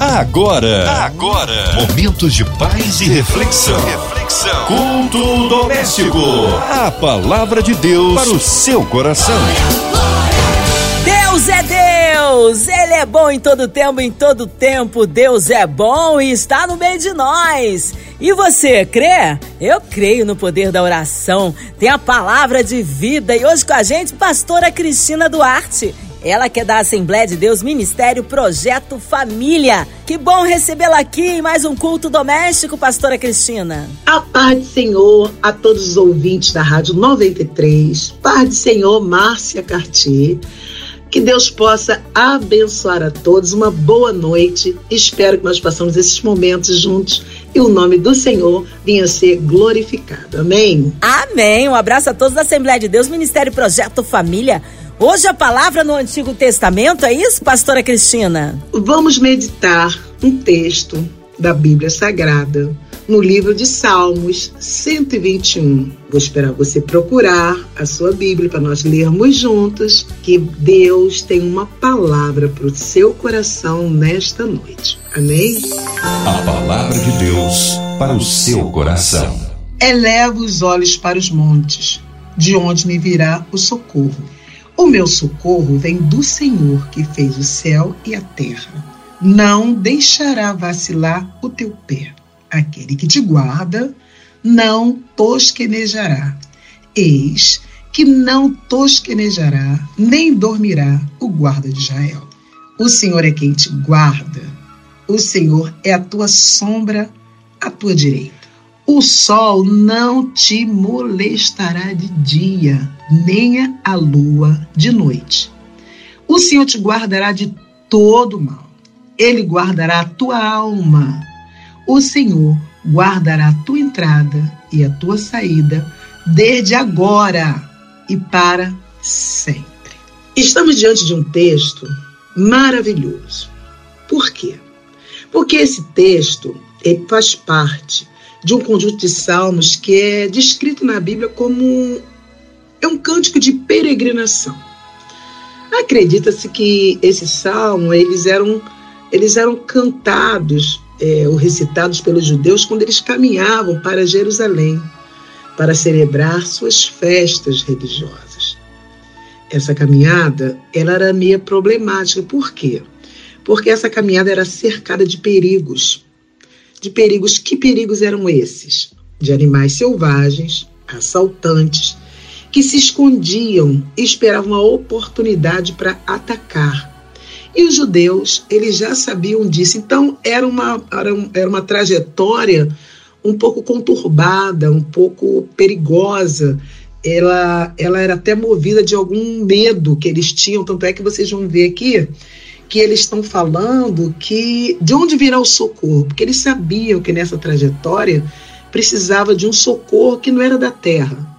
Agora, momentos de paz e reflexão. Culto Doméstico. A palavra de Deus para o seu coração. Deus é Deus, Ele é bom em todo tempo, Deus é bom e está no meio de nós. E você, crê? Eu creio no poder da oração, tem a palavra de vida e hoje com a gente, pastora Cristina Duarte. Ela que é da Assembleia de Deus, Ministério, Projeto, Família. Que bom recebê-la aqui em mais um Culto Doméstico, pastora Cristina. A paz do Senhor a todos os ouvintes da Rádio 93. Paz do Senhor, Márcia Cartier. Que Deus possa abençoar a todos. Uma boa noite. Espero que nós passemos esses momentos juntos e o nome do Senhor venha ser glorificado. Amém? Amém. Um abraço a todos da Assembleia de Deus, Ministério, Projeto, Família. Hoje a palavra no Antigo Testamento, é isso, pastora Cristina? Vamos meditar um texto da Bíblia Sagrada, no livro de Salmos 121. Vou esperar você procurar a sua Bíblia para nós lermos juntos, que Deus tem uma palavra para o seu coração nesta noite. Amém? A palavra de Deus para o seu coração. Eleva os olhos para os montes, de onde me virá o socorro. O meu socorro vem do Senhor, que fez o céu e a terra. Não deixará vacilar o teu pé. Aquele que te guarda não tosquenejará. Eis que não tosquenejará, nem dormirá o guarda de Israel. O Senhor é quem te guarda. O Senhor é a tua sombra, a tua direita. O sol não te molestará de dia, nem a lua de noite. O Senhor te guardará de todo mal. Ele guardará a tua alma. O Senhor guardará a tua entrada e a tua saída, desde agora e para sempre. Estamos diante de um texto maravilhoso. Por quê? Porque esse texto, ele faz parte de um conjunto de salmos que é descrito na Bíblia como um cântico de peregrinação. Acredita-se que esses salmos eles eram cantados ou recitados pelos judeus quando eles caminhavam para Jerusalém para celebrar suas festas religiosas. Essa caminhada ela era meio problemática. Por quê? Porque essa caminhada era cercada de perigos. De perigos. Que perigos eram esses? De animais selvagens, assaltantes, que se escondiam e esperavam a oportunidade para atacar. E os judeus, eles já sabiam disso. Então, era uma trajetória um pouco conturbada, um pouco perigosa. Ela era até movida de algum medo que eles tinham. Tanto é que vocês vão ver aqui que eles estão falando que de onde virá o socorro, porque eles sabiam que nessa trajetória precisava de um socorro que não era da terra.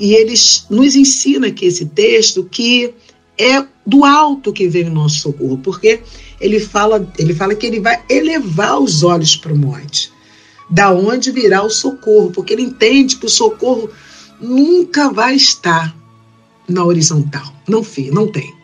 E eles nos ensinam aqui esse texto que é do alto que vem o nosso socorro, porque ele fala que ele vai elevar os olhos para o monte, da onde virá o socorro, porque ele entende que o socorro nunca vai estar na horizontal, não tem.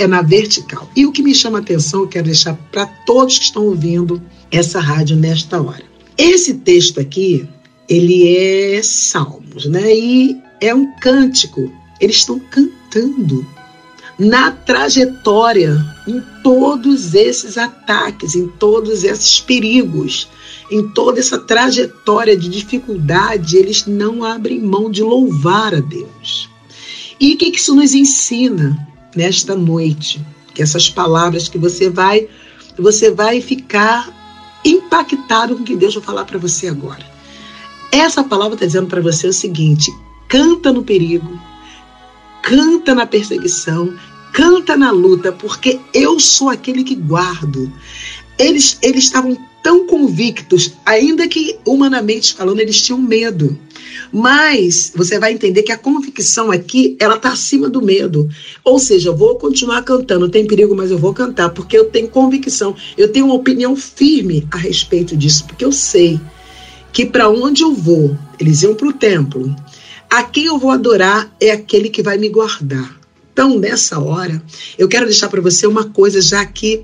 É na vertical. E o que me chama a atenção, eu quero deixar para todos que estão ouvindo essa rádio nesta hora. Esse texto aqui, ele é Salmos, né? E é um cântico. Eles estão cantando na trajetória, em todos esses ataques, em todos esses perigos, em toda essa trajetória de dificuldade, eles não abrem mão de louvar a Deus. E o que isso nos ensina nesta noite? Que essas palavras que você vai ficar impactado com o que Deus vai falar para você agora. Essa palavra está dizendo para você o seguinte: canta no perigo, canta na perseguição, canta na luta, porque eu sou aquele que guardo. Eles estavam tão convictos, ainda que humanamente falando eles tinham medo, mas você vai entender que a convicção aqui, ela está acima do medo, ou seja, eu vou continuar cantando, tem perigo, mas eu vou cantar, porque eu tenho convicção, eu tenho uma opinião firme a respeito disso, porque eu sei que para onde eu vou, eles iam para o templo, a quem eu vou adorar é aquele que vai me guardar, Então, nessa hora, eu quero deixar para você uma coisa já aqui,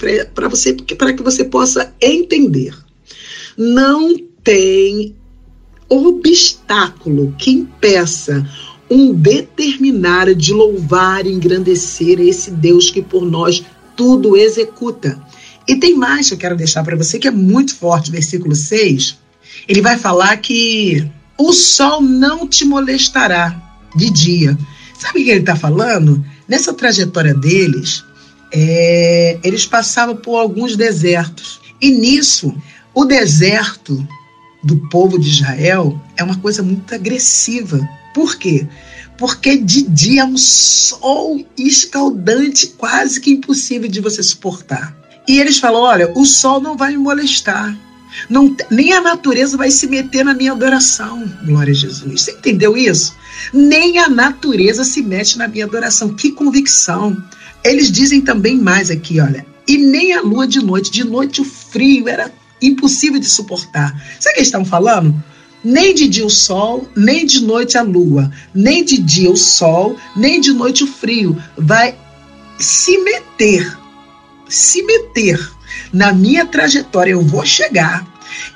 para que você possa entender. Não tem obstáculo que impeça um determinar de louvar e engrandecer esse Deus que por nós tudo executa. E tem mais que eu quero deixar para você, que é muito forte, versículo 6. Ele vai falar que o sol não te molestará de dia. Sabe o que ele está falando? Nessa trajetória deles, eles passavam por alguns desertos. E nisso, o deserto do povo de Israel é uma coisa muito agressiva. Por quê? Porque de dia é um sol escaldante, quase que impossível de você suportar. E eles falam, olha, o sol não vai me molestar. Não, nem a natureza vai se meter na minha adoração. Glória a Jesus. Você entendeu isso? Nem a natureza se mete na minha adoração. Que convicção. Eles dizem também mais aqui, olha. E nem a lua de noite. De noite o frio era impossível de suportar. Sabe o que eles estão falando? Nem de dia o sol, nem de noite a lua. Nem de dia o sol, nem de noite o frio. Vai se meter na minha trajetória. Eu vou chegar,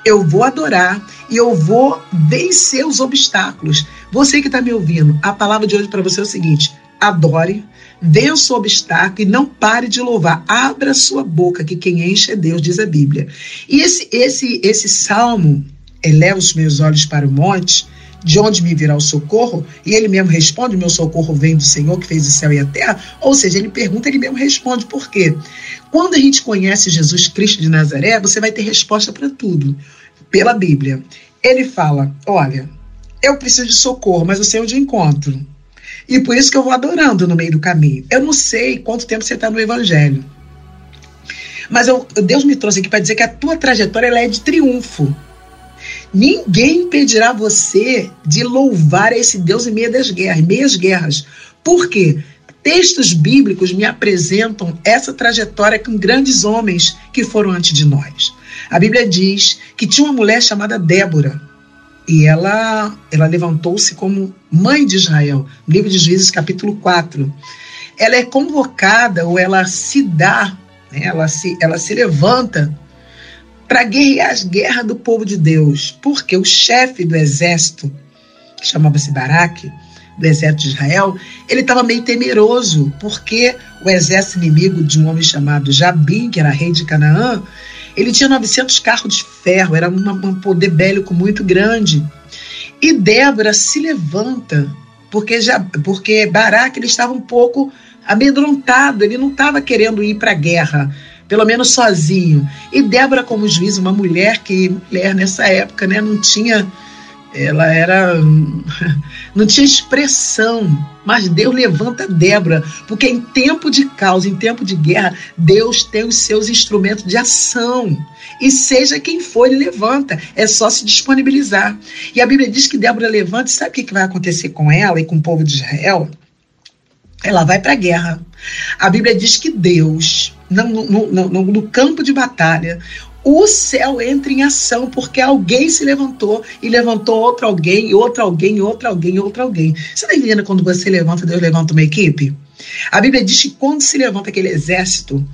eu vou adorar e eu vou vencer os obstáculos. Você que está me ouvindo, a palavra de hoje para você é o seguinte: adore, vença o obstáculo e não pare de louvar. Abra sua boca, que quem enche é Deus, diz a Bíblia. E esse salmo, eleva os meus olhos para o monte, de onde me virá o socorro? E ele mesmo responde, meu socorro vem do Senhor que fez o céu e a terra. Ou seja, ele pergunta, ele mesmo responde. Por quê? Quando a gente conhece Jesus Cristo de Nazaré, você vai ter resposta para tudo, pela Bíblia. Ele fala, olha, eu preciso de socorro, mas eu sei onde eu encontro. E por isso que eu vou adorando no meio do caminho. Eu não sei quanto tempo você está no Evangelho, mas Deus me trouxe aqui para dizer que a tua trajetória ela é de triunfo. Ninguém impedirá você de louvar esse Deus em meio das guerras, Por quê? Textos bíblicos me apresentam essa trajetória com grandes homens que foram antes de nós. A Bíblia diz que tinha uma mulher chamada Débora e ela levantou-se como mãe de Israel, no livro de Juízes, capítulo 4. Ela é convocada, ou ela se dá, né? ela se levanta para guerrear as guerras do povo de Deus, porque o chefe do exército, que chamava-se Baraque, do exército de Israel, ele estava meio temeroso, porque o exército inimigo de um homem chamado Jabim, que era rei de Canaã, ele tinha 900 carros de ferro, era um poder bélico muito grande. E Débora se levanta, porque Baraque ele estava um pouco amedrontado, ele não estava querendo ir para a guerra, pelo menos sozinho. E Débora, como juiz, uma mulher nessa época, né, não tinha expressão, mas Deus levanta Débora, porque em tempo de causa, em tempo de guerra, Deus tem os seus instrumentos de ação, e seja quem for, ele levanta, é só se disponibilizar. E a Bíblia diz que Débora levanta, e sabe o que vai acontecer com ela e com o povo de Israel? Ela vai para a guerra. A Bíblia diz que Deus, no campo de batalha, o céu entra em ação, porque alguém se levantou, e levantou outro alguém, outro alguém. Você está entendendo quando você levanta, Deus levanta uma equipe? A Bíblia diz que quando se levanta aquele exército,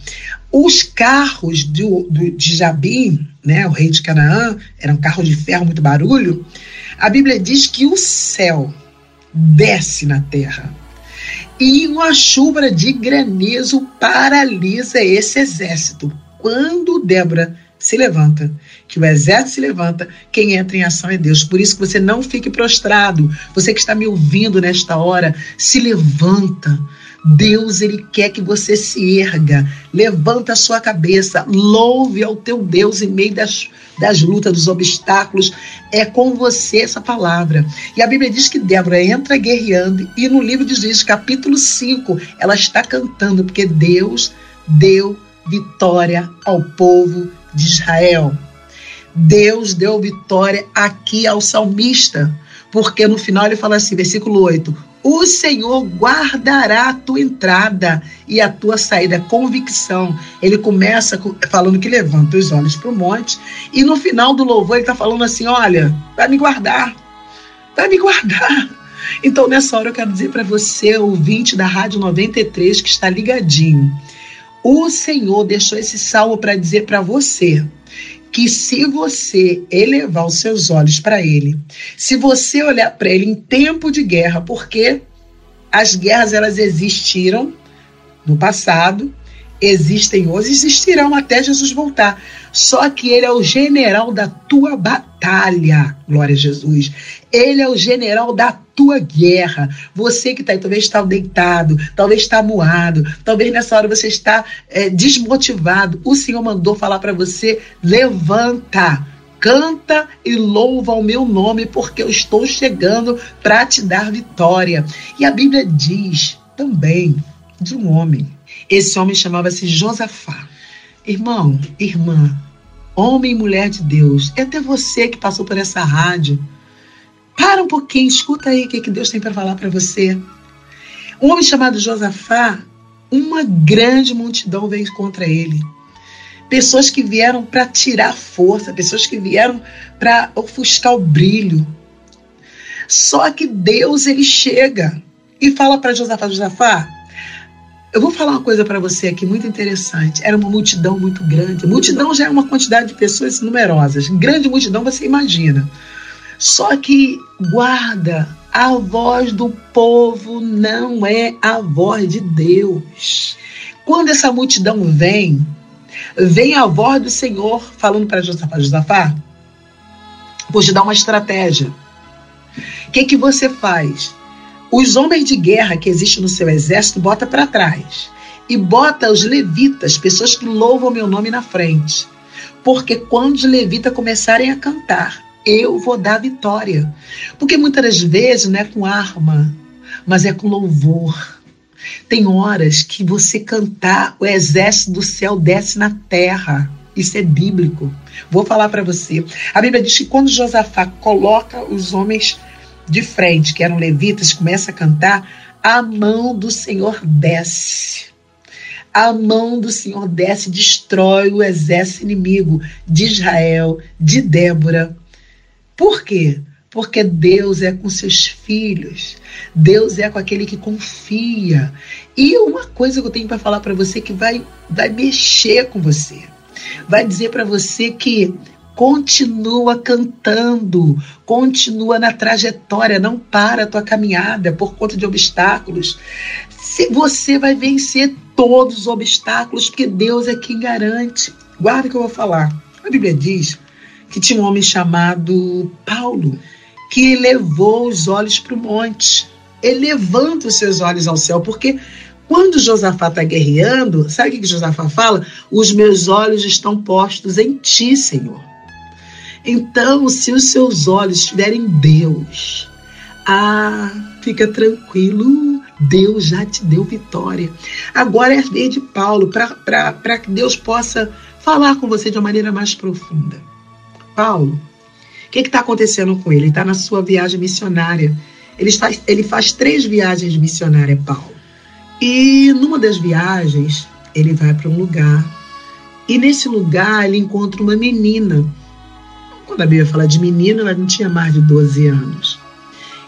os carros de Jabim, né, o rei de Canaã, eram carros de ferro, muito barulho. A Bíblia diz que o céu desce na terra, e uma chuva de granizo paralisa esse exército. Quando Débora se levanta, que o exército se levanta, quem entra em ação é Deus. Por isso que você não fique prostrado. Você que está me ouvindo nesta hora, se levanta. Deus, ele quer que você se erga. Levanta a sua cabeça. Louve ao teu Deus em meio das lutas, dos obstáculos. É com você essa palavra. E a Bíblia diz que Débora entra guerreando. E no livro de Juízes, capítulo 5, ela está cantando, porque Deus deu vitória ao povo de Israel. Deus deu vitória aqui ao salmista, porque no final ele fala assim, versículo 8, o Senhor guardará a tua entrada e a tua saída. Convicção. Ele começa falando que levanta os olhos para o monte, e no final do louvor ele está falando assim, olha, vai me guardar, Então, nessa hora, eu quero dizer para você, ouvinte da Rádio 93, que está ligadinho. O Senhor deixou esse salmo para dizer para você que se você elevar os seus olhos para Ele, se você olhar para Ele em tempo de guerra, porque as guerras, elas existiram no passado, existem hoje, existirão até Jesus voltar. Só que Ele é o general da tua batalha. Glória a Jesus. Ele é o general da tua guerra. Você que está aí, talvez está deitado, talvez está amuado, talvez nessa hora você está desmotivado. O Senhor mandou falar para você: levanta, canta e louva o meu nome, porque eu estou chegando para te dar vitória. E a Bíblia diz também de um homem. Esse homem chamava-se Josafá. Irmão, irmã, homem e mulher de Deus, é até você que passou por essa rádio. Para um pouquinho, escuta aí o que Deus tem para falar para você. Um homem chamado Josafá, uma grande multidão veio contra ele. Pessoas que vieram para tirar força, pessoas que vieram para ofuscar o brilho. Só que Deus, ele chega e fala para Josafá: Josafá, eu vou falar uma coisa para você aqui muito interessante. Era uma multidão muito grande. Multidão já é uma quantidade de pessoas numerosas. Grande multidão, você imagina. Só que, guarda, a voz do povo não é a voz de Deus. Quando essa multidão vem a voz do Senhor falando para Josafá: Josafá, vou te dar uma estratégia. O que você faz? Os homens de guerra que existem no seu exército, bota para trás. E bota os levitas, pessoas que louvam o meu nome, na frente. Porque quando os levitas começarem a cantar, eu vou dar vitória. Porque muitas das vezes não é com arma, mas é com louvor. Tem horas que você cantar, o exército do céu desce na terra. Isso é bíblico. Vou falar para você. A Bíblia diz que quando Josafá coloca os homens de frente, que eram levitas, começa a cantar, a mão do Senhor desce. A mão do Senhor desce, destrói o exército inimigo de Israel, de Débora. Por quê? Porque Deus é com seus filhos. Deus é com aquele que confia. E uma coisa que eu tenho para falar para você que vai mexer com você. Vai dizer para você que continua cantando, continua na trajetória, não para a tua caminhada por conta de obstáculos. Você vai vencer todos os obstáculos, porque Deus é quem garante. Guarda o que eu vou falar. A Bíblia diz que tinha um homem chamado Paulo, que levou os olhos para o monte. Ele levanta os seus olhos ao céu, porque quando Josafá está guerreando, sabe o que Josafá fala? Os meus olhos estão postos em ti, Senhor. Então, se os seus olhos estiverem em Deus, fica tranquilo, Deus já te deu vitória. Agora é a vez de Paulo, para que Deus possa falar com você de uma maneira mais profunda. Paulo, o que está acontecendo com ele? Ele está na sua viagem missionária. Ele faz 3 viagens missionárias, Paulo. E numa das viagens, ele vai para um lugar. E nesse lugar, ele encontra uma menina. Quando a Bíblia fala de menina, ela não tinha mais de 12 anos.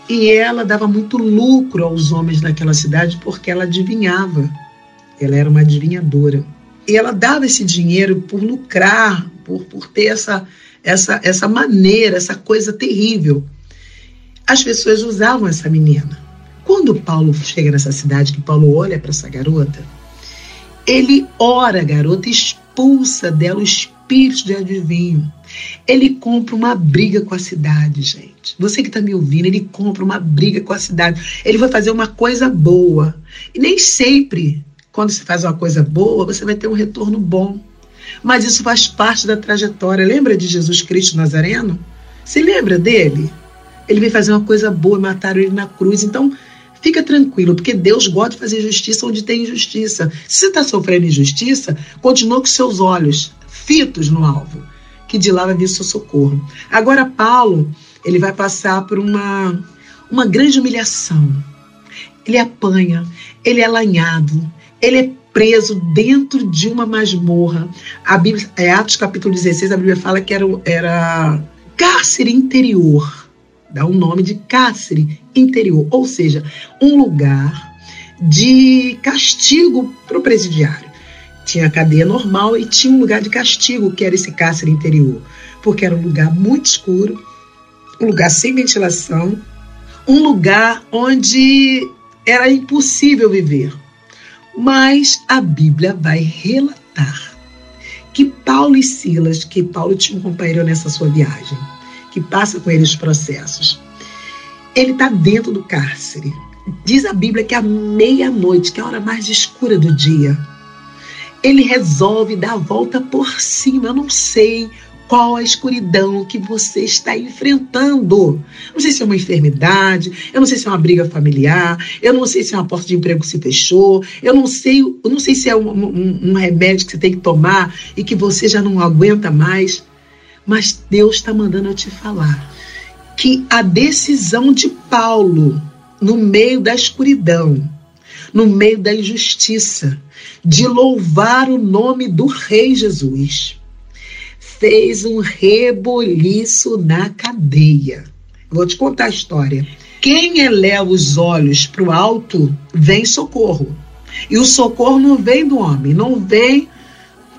E ela dava muito lucro aos homens daquela cidade, porque ela adivinhava. Ela era uma adivinhadora. E ela dava esse dinheiro por lucrar, por ter essa maneira, essa coisa terrível. As pessoas usavam essa menina. Quando Paulo chega nessa cidade, que Paulo olha para essa garota, ele ora a garota e expulsa dela o espírito de adivinho. Ele compra uma briga com a cidade, gente. Você que está me ouvindo, ele compra uma briga com a cidade. Ele vai fazer uma coisa boa. E nem sempre, quando se faz uma coisa boa, você vai ter um retorno bom. Mas isso faz parte da trajetória. Lembra de Jesus Cristo Nazareno? Se lembra dele? Ele veio fazer uma coisa boa e mataram ele na cruz. Então, fica tranquilo, porque Deus gosta de fazer justiça onde tem injustiça. Se você está sofrendo injustiça, continua com seus olhos fitos no alvo, que de lá vai vir seu socorro. Agora, Paulo, ele vai passar por uma grande humilhação. Ele apanha, ele é lanhado, ele é preso dentro de uma masmorra. A Bíblia, Atos capítulo 16, a Bíblia fala que era cárcere interior. Dá o nome de cárcere interior, ou seja, um lugar de castigo para o presidiário. Tinha a cadeia normal e tinha um lugar de castigo, que era esse cárcere interior, porque era um lugar muito escuro, um lugar sem ventilação, um lugar onde era impossível viver. Mas a Bíblia vai relatar que Paulo e Silas, que Paulo tinha um companheiro nessa sua viagem, que passa com ele os processos, ele está dentro do cárcere. Diz a Bíblia que à meia-noite, que é a hora mais escura do dia, ele resolve dar a volta por cima. Eu não sei qual a escuridão que você está enfrentando. Não sei se é uma enfermidade, eu não sei se é uma briga familiar, eu não sei se é uma porta de emprego que se fechou, eu não sei se é um remédio que você tem que tomar e que você já não aguenta mais. Mas Deus está mandando eu te falar que a decisão de Paulo, no meio da escuridão, no meio da injustiça, de louvar o nome do Rei Jesus, fez um reboliço na cadeia. Vou te contar a história. Quem eleva os olhos para o alto, vem socorro. E o socorro não vem do homem, não vem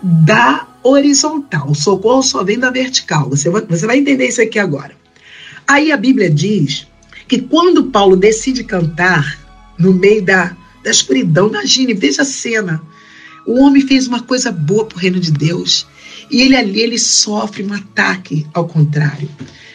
da horizontal. O socorro só vem da vertical. Você vai entender isso aqui agora. Aí a Bíblia diz que quando Paulo decide cantar no meio da escuridão, imagine, veja a cena. O homem fez uma coisa boa para o reino de Deus e ele sofre um ataque ao contrário.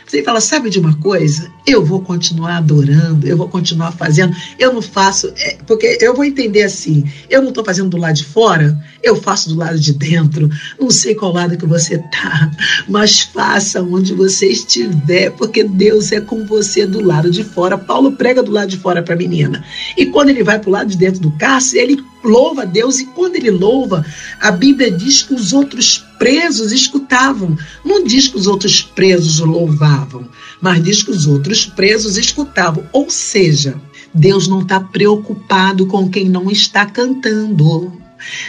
Você fala, sabe de uma coisa? Eu vou continuar adorando, eu vou continuar fazendo, eu não faço, porque eu vou entender assim, eu não estou fazendo do lado de fora, eu faço do lado de dentro, não sei qual lado que você está, mas faça onde você estiver, porque Deus é com você do lado de fora. Paulo prega do lado de fora para a menina, e quando ele vai para o lado de dentro do cárcere, ele louva a Deus, e quando ele louva, a Bíblia diz que os outros presos escutavam. Não diz que os outros presos louvavam, mas diz que os outros presos escutavam. Ou seja, Deus não está preocupado com quem não está cantando.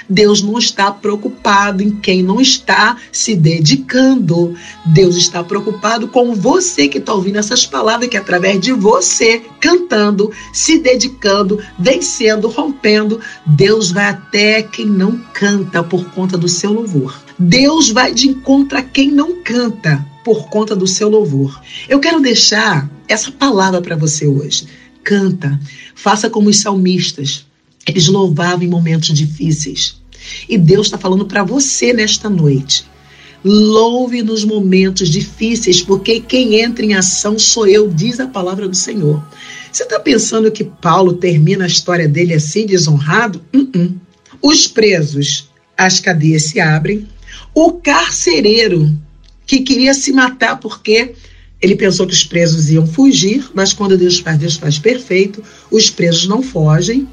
Deus não está preocupado em quem não está se dedicando. Deus está preocupado com você que está ouvindo essas palavras, que através de você, cantando, se dedicando, vencendo, rompendo, Deus vai até quem não canta por conta do seu louvor. Deus vai de encontro a quem não canta por conta do seu louvor. Eu quero deixar essa palavra para você hoje. Canta, faça como os salmistas. Eles louvavam em momentos difíceis. E Deus está falando para você nesta noite. Louve nos momentos difíceis, porque quem entra em ação sou eu, diz a palavra do Senhor. Você está pensando que Paulo termina a história dele assim, desonrado? Os presos, as cadeias se abrem. O carcereiro, que queria se matar porque ele pensou que os presos iam fugir, mas quando Deus faz perfeito, os presos não fogem.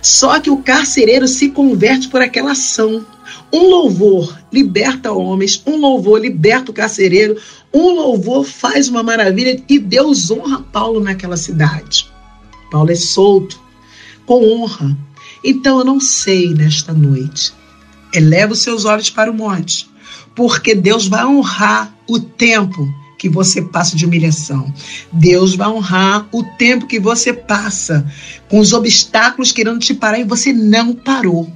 Só que o carcereiro se converte por aquela ação. Um louvor liberta homens, um louvor liberta o carcereiro, um louvor faz uma maravilha e Deus honra Paulo naquela cidade. Paulo é solto, com honra. Então eu não sei nesta noite. Eleva os seus olhos para o monte, porque Deus vai honrar o tempo que você passa de humilhação. Deus vai honrar o tempo que você passa com os obstáculos querendo te parar e você não parou.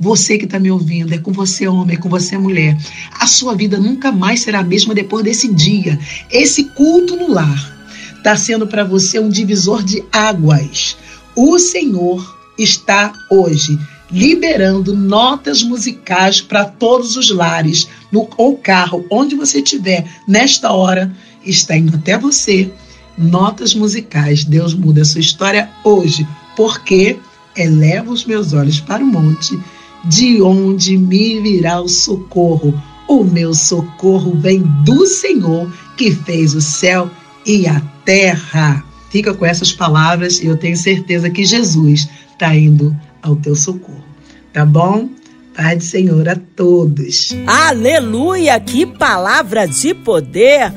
Você que está me ouvindo, é com você homem, é com você mulher. A sua vida nunca mais será a mesma depois desse dia. Esse culto no lar está sendo para você um divisor de águas. O Senhor está hoje liberando notas musicais para todos os lares, ou carro, onde você estiver, nesta hora, está indo até você, notas musicais. Deus muda a sua história hoje, porque eleva os meus olhos para o monte, de onde me virá o socorro. O meu socorro vem do Senhor, que fez o céu e a terra. Fica com essas palavras e eu tenho certeza que Jesus está indo ao teu socorro, tá bom? Pai do Senhor a todos. Aleluia, que palavra de poder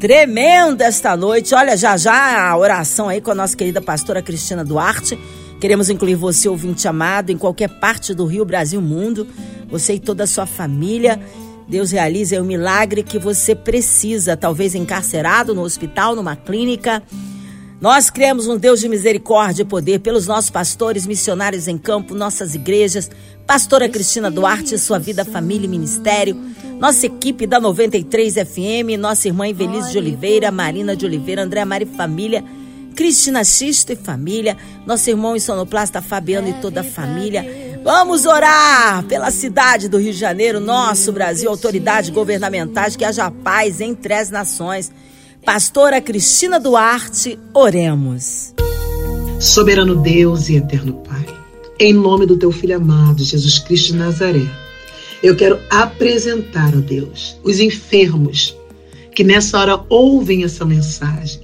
tremenda esta noite. Olha, já a oração aí com a nossa querida pastora Cristina Duarte. Queremos incluir você, ouvinte amado, em qualquer parte do Rio, Brasil, mundo, você e toda a sua família. Deus realiza o milagre que você precisa, talvez encarcerado, no hospital, numa clínica, Nós cremos um Deus de misericórdia e poder pelos nossos pastores, missionários em campo, nossas igrejas, pastora Cristina Duarte, sua vida, família e ministério, nossa equipe da 93 FM, nossa irmã Invelice de Oliveira, Marina de Oliveira, Andréa Mari, família, Cristina Xisto e família, nosso irmão sonoplasta Fabiano e toda a família. Vamos orar pela cidade do Rio de Janeiro, nosso Brasil, autoridades governamentais, que haja paz entre as nações. Pastora Cristina Duarte, oremos. Soberano Deus e eterno Pai, em nome do teu Filho amado, Jesus Cristo de Nazaré, eu quero apresentar, ó Deus, os enfermos que nessa hora ouvem essa mensagem.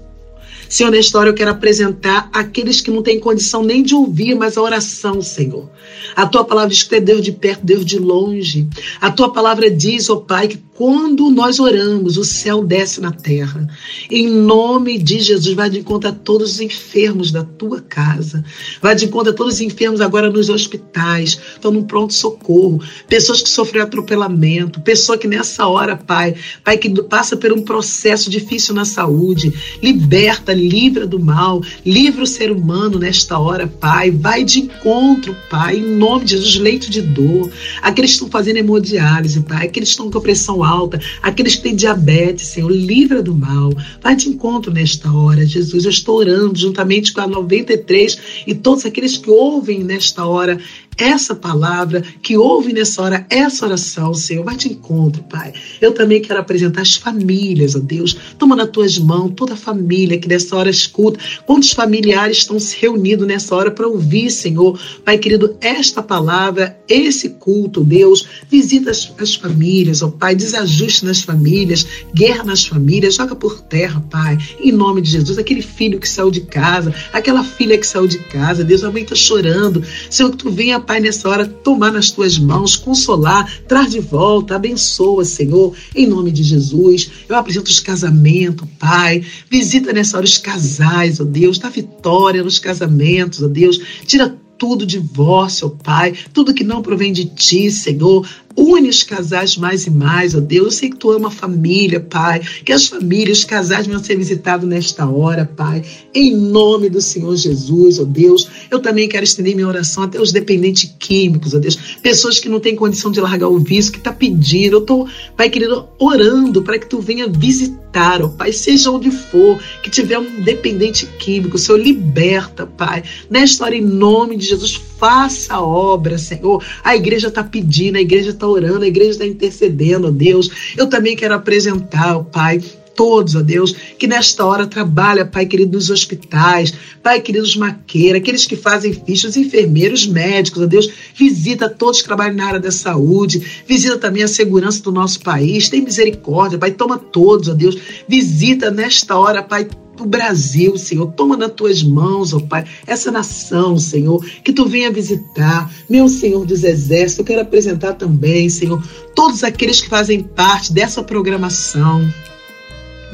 Senhor, nesta hora eu quero apresentar aqueles que não têm condição nem de ouvir, mas a oração, Senhor. A Tua palavra diz que é Deus de perto, Deus de longe. A Tua palavra diz, ó Pai, que quando nós oramos, o céu desce na terra. Em nome de Jesus, vai de encontro a todos os enfermos da Tua casa. Vai de encontro a todos os enfermos agora nos hospitais, estão no pronto-socorro. Pessoas que sofreram atropelamento. Pessoa que nessa hora, Pai, que passa por um processo difícil na saúde. Liberta, livra do mal, livra o ser humano nesta hora, Pai, vai de encontro, Pai, em nome de Jesus, leito de dor, aqueles que estão fazendo hemodiálise, Pai, aqueles que estão com a pressão alta, aqueles que têm diabetes, Senhor, livra do mal, vai de encontro nesta hora, Jesus, eu estou orando juntamente com a 93 e todos aqueles que ouvem nesta hora essa palavra, que ouve nessa hora essa oração, Senhor, vai de encontro, Pai. Eu também quero apresentar as famílias, ó Deus, toma nas tuas mãos toda a família que nessa hora escuta, quantos familiares estão se reunindo nessa hora para ouvir, Senhor, Pai querido, esta palavra, esse culto, Deus, visita as famílias, ó Pai, desajuste nas famílias, guerra nas famílias, joga por terra, Pai, em nome de Jesus, aquele filho que saiu de casa, aquela filha que saiu de casa, Deus, a mãe está chorando, Senhor, que tu venha, Pai, nessa hora, tomar nas tuas mãos, consolar, traz de volta, abençoa, Senhor, em nome de Jesus. Eu apresento os casamentos, Pai, visita nessa hora os casais, ó Deus, dá vitória nos casamentos, ó Deus, tira tudo, divórcio, ó Pai, tudo que não provém de Ti, Senhor, une os casais mais e mais, ó Deus, eu sei que Tu ama a família, Pai, que as famílias, os casais venham ser visitados nesta hora, Pai, em nome do Senhor Jesus, ó Deus, eu também quero estender minha oração até os dependentes químicos, ó Deus, pessoas que não têm condição de largar o vício, que está pedindo, eu estou, Pai querido, orando para que Tu venha visitar, ó Pai, seja onde for, que tiver um dependente químico, Senhor, liberta, Pai, nesta hora, em nome de Jesus, faça a obra, Senhor, a igreja está pedindo, a igreja está orando, a igreja está intercedendo, ó Deus, eu também quero apresentar, ó Pai, todos, ó Deus, que nesta hora trabalha, Pai querido, nos hospitais, Pai querido, os maqueiros, aqueles que fazem fichas, enfermeiros, médicos, ó Deus, visita todos que trabalham na área da saúde, visita também a segurança do nosso país, tem misericórdia, Pai, toma todos, ó Deus, visita nesta hora, Pai, o Brasil, Senhor, toma nas tuas mãos, ó Pai, essa nação, Senhor, que tu venha visitar, meu Senhor dos Exércitos, eu quero apresentar também, Senhor, todos aqueles que fazem parte dessa programação,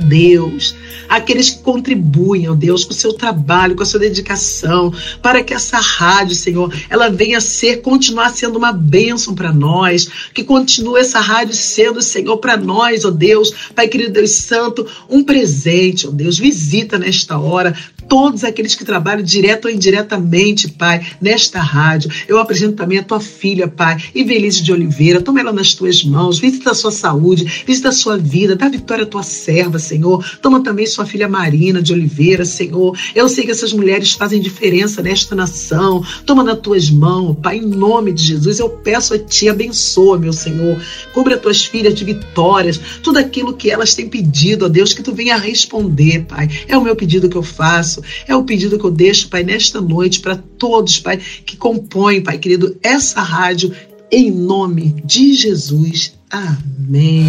Deus, aqueles que contribuem, ó Deus, com o seu trabalho, com a sua dedicação, para que essa rádio, Senhor, ela venha ser, continuar sendo uma bênção para nós, que continue essa rádio sendo, Senhor, para nós, ó Deus, Pai querido Deus Santo, um presente, ó Deus, visita nesta hora, todos aqueles que trabalham direto ou indiretamente, Pai, nesta rádio, eu apresento também a tua filha, Pai, Invelice de Oliveira, toma ela nas tuas mãos, visita a sua saúde, visita a sua vida, dá vitória à tua serva, Senhor, toma também sua filha Marina de Oliveira, Senhor, eu sei que essas mulheres fazem diferença nesta nação, toma nas tuas mãos, Pai, em nome de Jesus, eu peço a Ti, abençoa, meu Senhor, cobre as tuas filhas de vitórias, tudo aquilo que elas têm pedido, ó Deus, que Tu venha responder, Pai, é o meu pedido que eu faço, é o pedido que eu deixo, Pai, nesta noite, para todos, Pai, que compõem, Pai querido, essa rádio, em nome de Jesus, amém.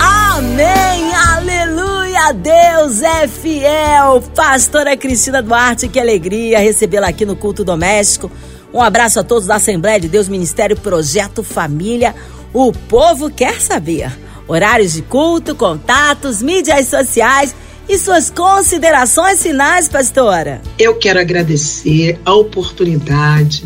Amém, aleluia. Deus é fiel. Pastora Cristina Duarte, que alegria recebê-la aqui no Culto Doméstico. Um abraço a todos da Assembleia de Deus, Ministério, Projeto, Família. O povo quer saber. Horários de culto, contatos, mídias sociais e suas considerações finais, pastora. Eu quero agradecer a oportunidade.